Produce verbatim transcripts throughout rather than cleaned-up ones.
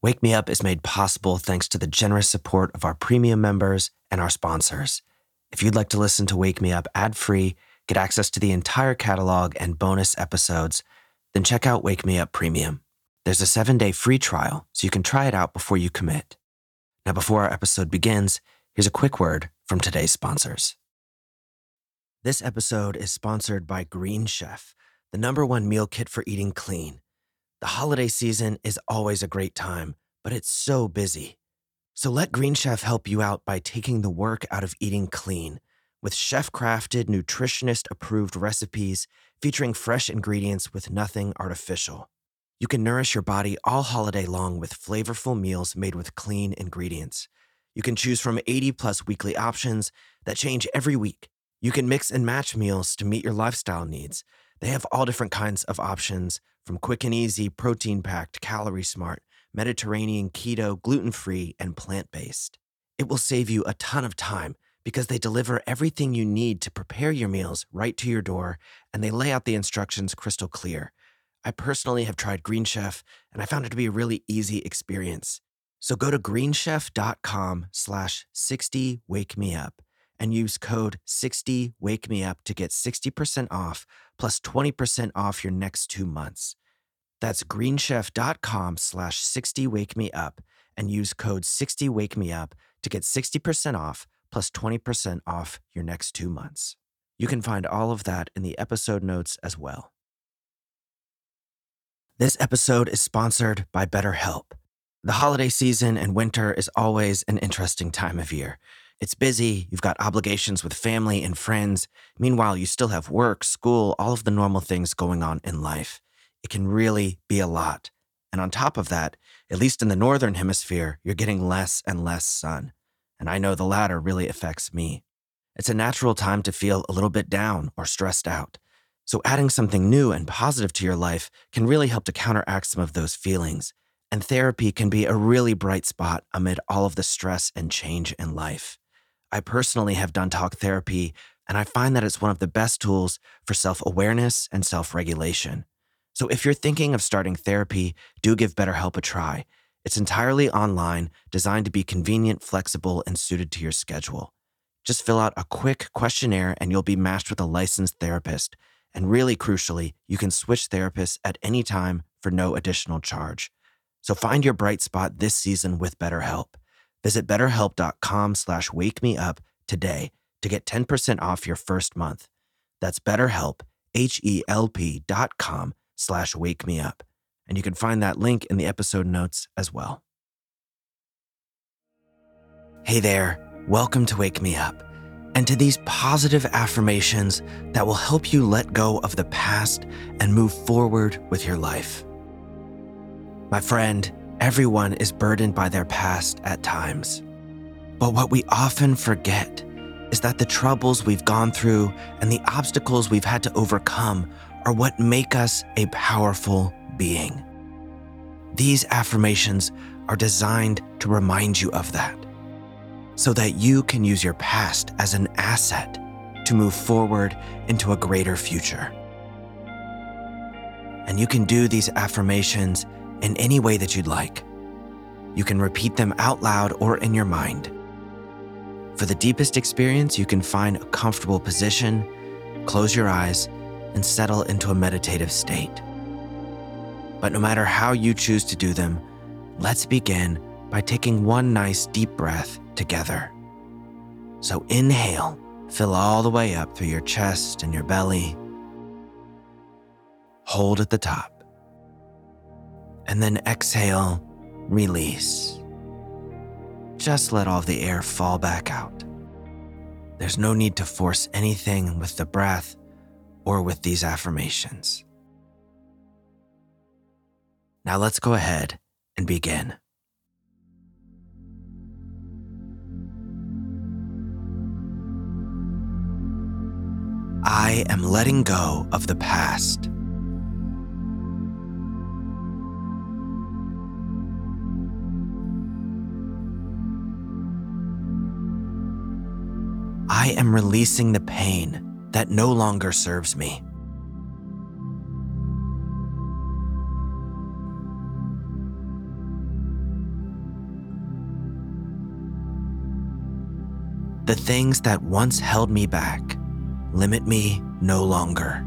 Wake Me Up is made possible thanks to the generous support of our premium members and our sponsors. If you'd like to listen to Wake Me Up ad-free, get access to the entire catalog and bonus episodes, then check out Wake Me Up Premium. There's a seven-day free trial, so you can try it out before you commit. Now, before our episode begins, here's a quick word from today's sponsors. This episode is sponsored by Green Chef, the number one meal kit for eating clean. The holiday season is always a great time, but it's so busy. So let Green Chef help you out by taking the work out of eating clean. With chef-crafted, nutritionist-approved recipes featuring fresh ingredients with nothing artificial, you can nourish your body all holiday long with flavorful meals made with clean ingredients. You can choose from eighty-plus weekly options that change every week. You can mix and match meals to meet your lifestyle needs. They have all different kinds of options, from quick and easy, protein-packed, calorie-smart, Mediterranean, keto, gluten-free, and plant-based. It will save you a ton of time because they deliver everything you need to prepare your meals right to your door, and they lay out the instructions crystal clear. I personally have tried Green Chef, and I found it to be a really easy experience. So go to green chef dot com slash sixty wake me up and use code sixty wake me up to get sixty percent off plus twenty percent off your next two months. That's green chef dot com slash sixty wake me up and use code sixty wake me up to get sixty percent off plus twenty percent off your next two months. You can find all of that in the episode notes as well. This episode is sponsored by BetterHelp. The holiday season and winter is always an interesting time of year. It's busy, you've got obligations with family and friends. Meanwhile, you still have work, school, all of the normal things going on in life. It can really be a lot. And on top of that, at least in the Northern Hemisphere, you're getting less and less sun. And I know the latter really affects me. It's a natural time to feel a little bit down or stressed out. So adding something new and positive to your life can really help to counteract some of those feelings. And therapy can be a really bright spot amid all of the stress and change in life. I personally have done talk therapy, and I find that it's one of the best tools for self-awareness and self-regulation. So if you're thinking of starting therapy, do give BetterHelp a try. It's entirely online, designed to be convenient, flexible, and suited to your schedule. Just fill out a quick questionnaire and you'll be matched with a licensed therapist. And really crucially, you can switch therapists at any time for no additional charge. So find your bright spot this season with BetterHelp. Visit better help dot com slash wake me up today to get ten percent off your first month. That's BetterHelp, H E L P dot com slash wake me up. And you can find that link in the episode notes as well. Hey there, welcome to Wake Me Up, and to these positive affirmations that will help you let go of the past and move forward with your life. My friend, everyone is burdened by their past at times. But what we often forget is that the troubles we've gone through and the obstacles we've had to overcome are what make us a powerful being. These affirmations are designed to remind you of that, so that you can use your past as an asset to move forward into a greater future. And you can do these affirmations in any way that you'd like. You can repeat them out loud or in your mind. For the deepest experience, you can find a comfortable position, close your eyes, and settle into a meditative state. But no matter how you choose to do them, let's begin by taking one nice deep breath together. So inhale, fill all the way up through your chest and your belly. Hold at the top. And then exhale, release. Just let all of the air fall back out. There's no need to force anything with the breath or with these affirmations. Now let's go ahead and begin. I am letting go of the past. I am releasing the pain that no longer serves me. The things that once held me back limit me no longer.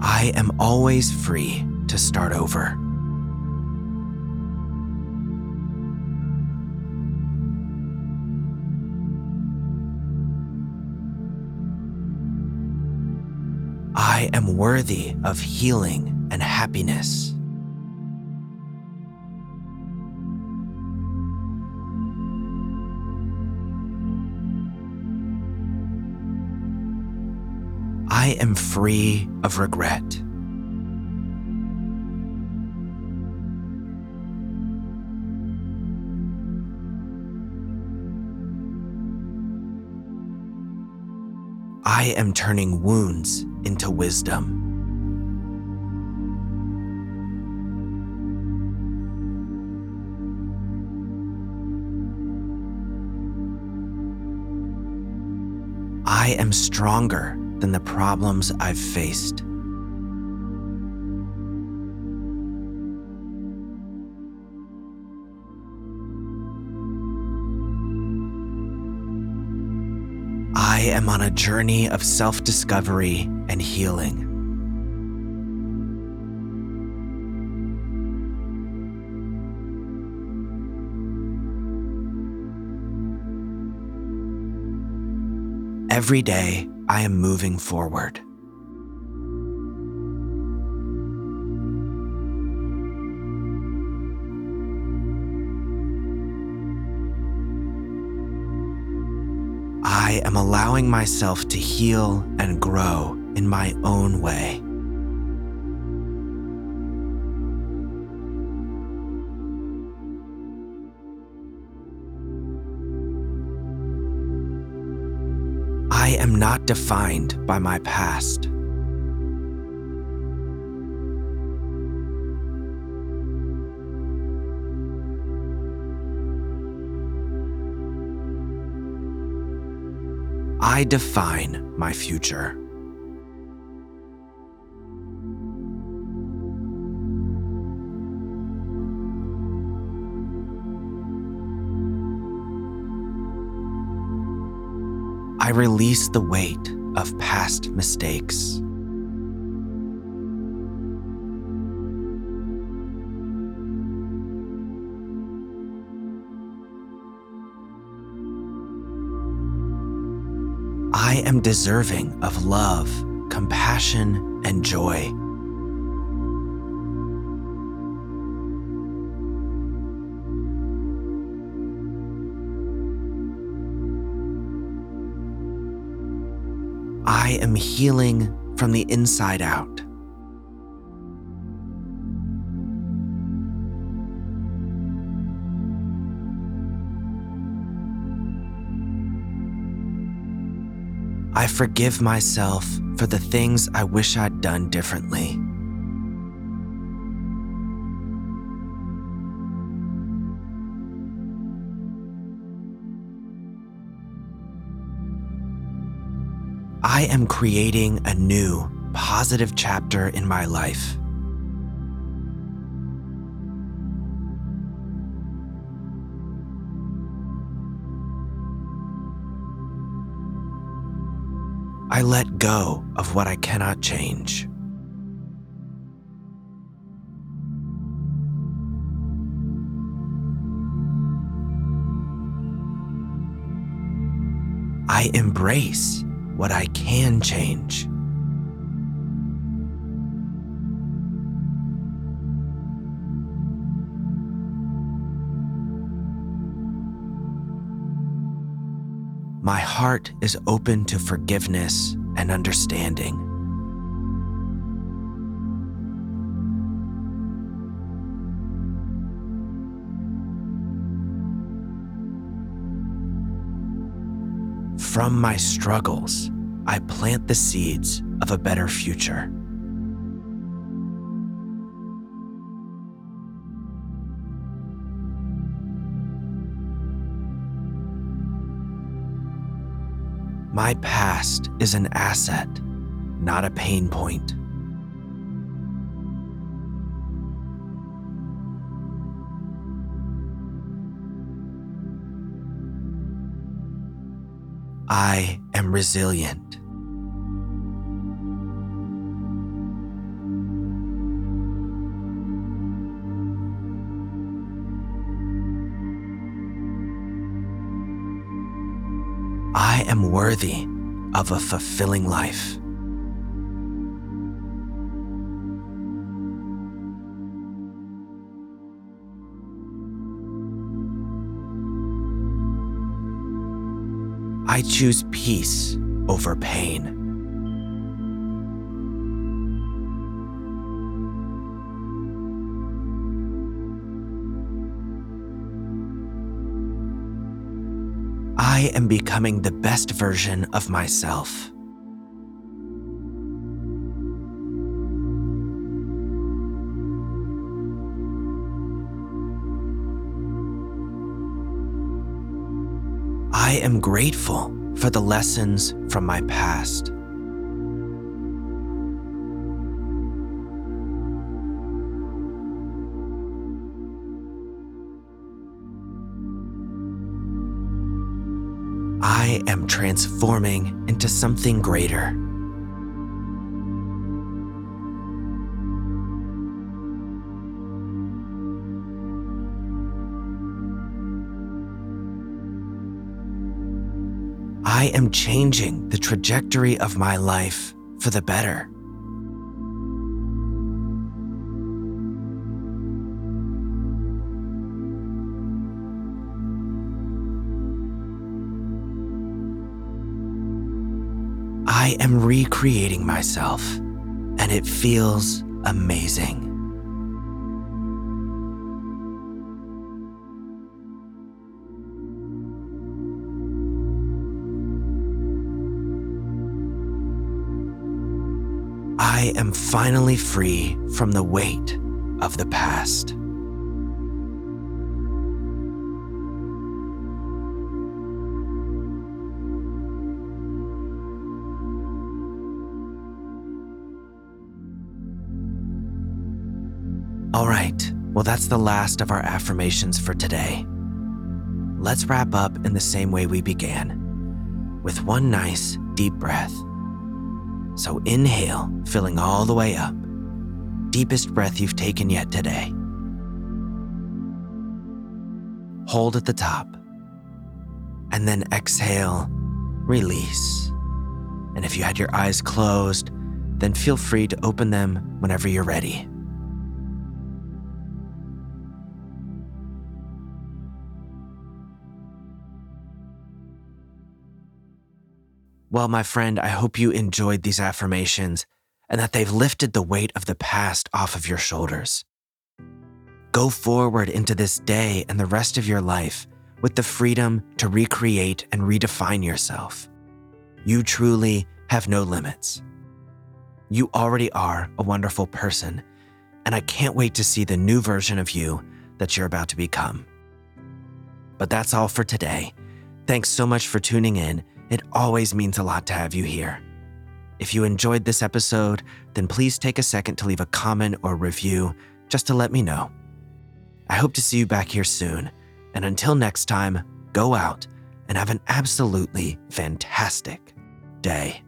I am always free to start over. I am worthy of healing and happiness. I am free of regret. I am turning wounds into wisdom. I am stronger than the problems I've faced. I am on a journey of self-discovery and healing. Every day, I am moving forward. I am allowing myself to heal and grow in my own way. I am not defined by my past. I define my future. I release the weight of past mistakes. I am deserving of love, compassion, and joy. I am healing from the inside out. I forgive myself for the things I wish I'd done differently. I am creating a new, positive chapter in my life. I let go of what I cannot change. I embrace what I can change. My heart is open to forgiveness and understanding. From my struggles, I plant the seeds of a better future. My past is an asset, not a pain point. I am resilient. I am worthy of a fulfilling life. I choose peace over pain. I am becoming the best version of myself. I am grateful for the lessons from my past. I am transforming into something greater. I am changing the trajectory of my life for the better. I am recreating myself, and it feels amazing. I am finally free from the weight of the past. All right, well, that's the last of our affirmations for today. Let's wrap up in the same way we began, with one nice deep breath. So inhale, filling all the way up. Deepest breath you've taken yet today. Hold at the top. And then exhale, release. And if you had your eyes closed, then feel free to open them whenever you're ready. Well, my friend, I hope you enjoyed these affirmations and that they've lifted the weight of the past off of your shoulders. Go forward into this day and the rest of your life with the freedom to recreate and redefine yourself. You truly have no limits. You already are a wonderful person, and I can't wait to see the new version of you that you're about to become. But that's all for today. Thanks so much for tuning in. It always means a lot to have you here. If you enjoyed this episode, then please take a second to leave a comment or review just to let me know. I hope to see you back here soon. And until next time, go out and have an absolutely fantastic day.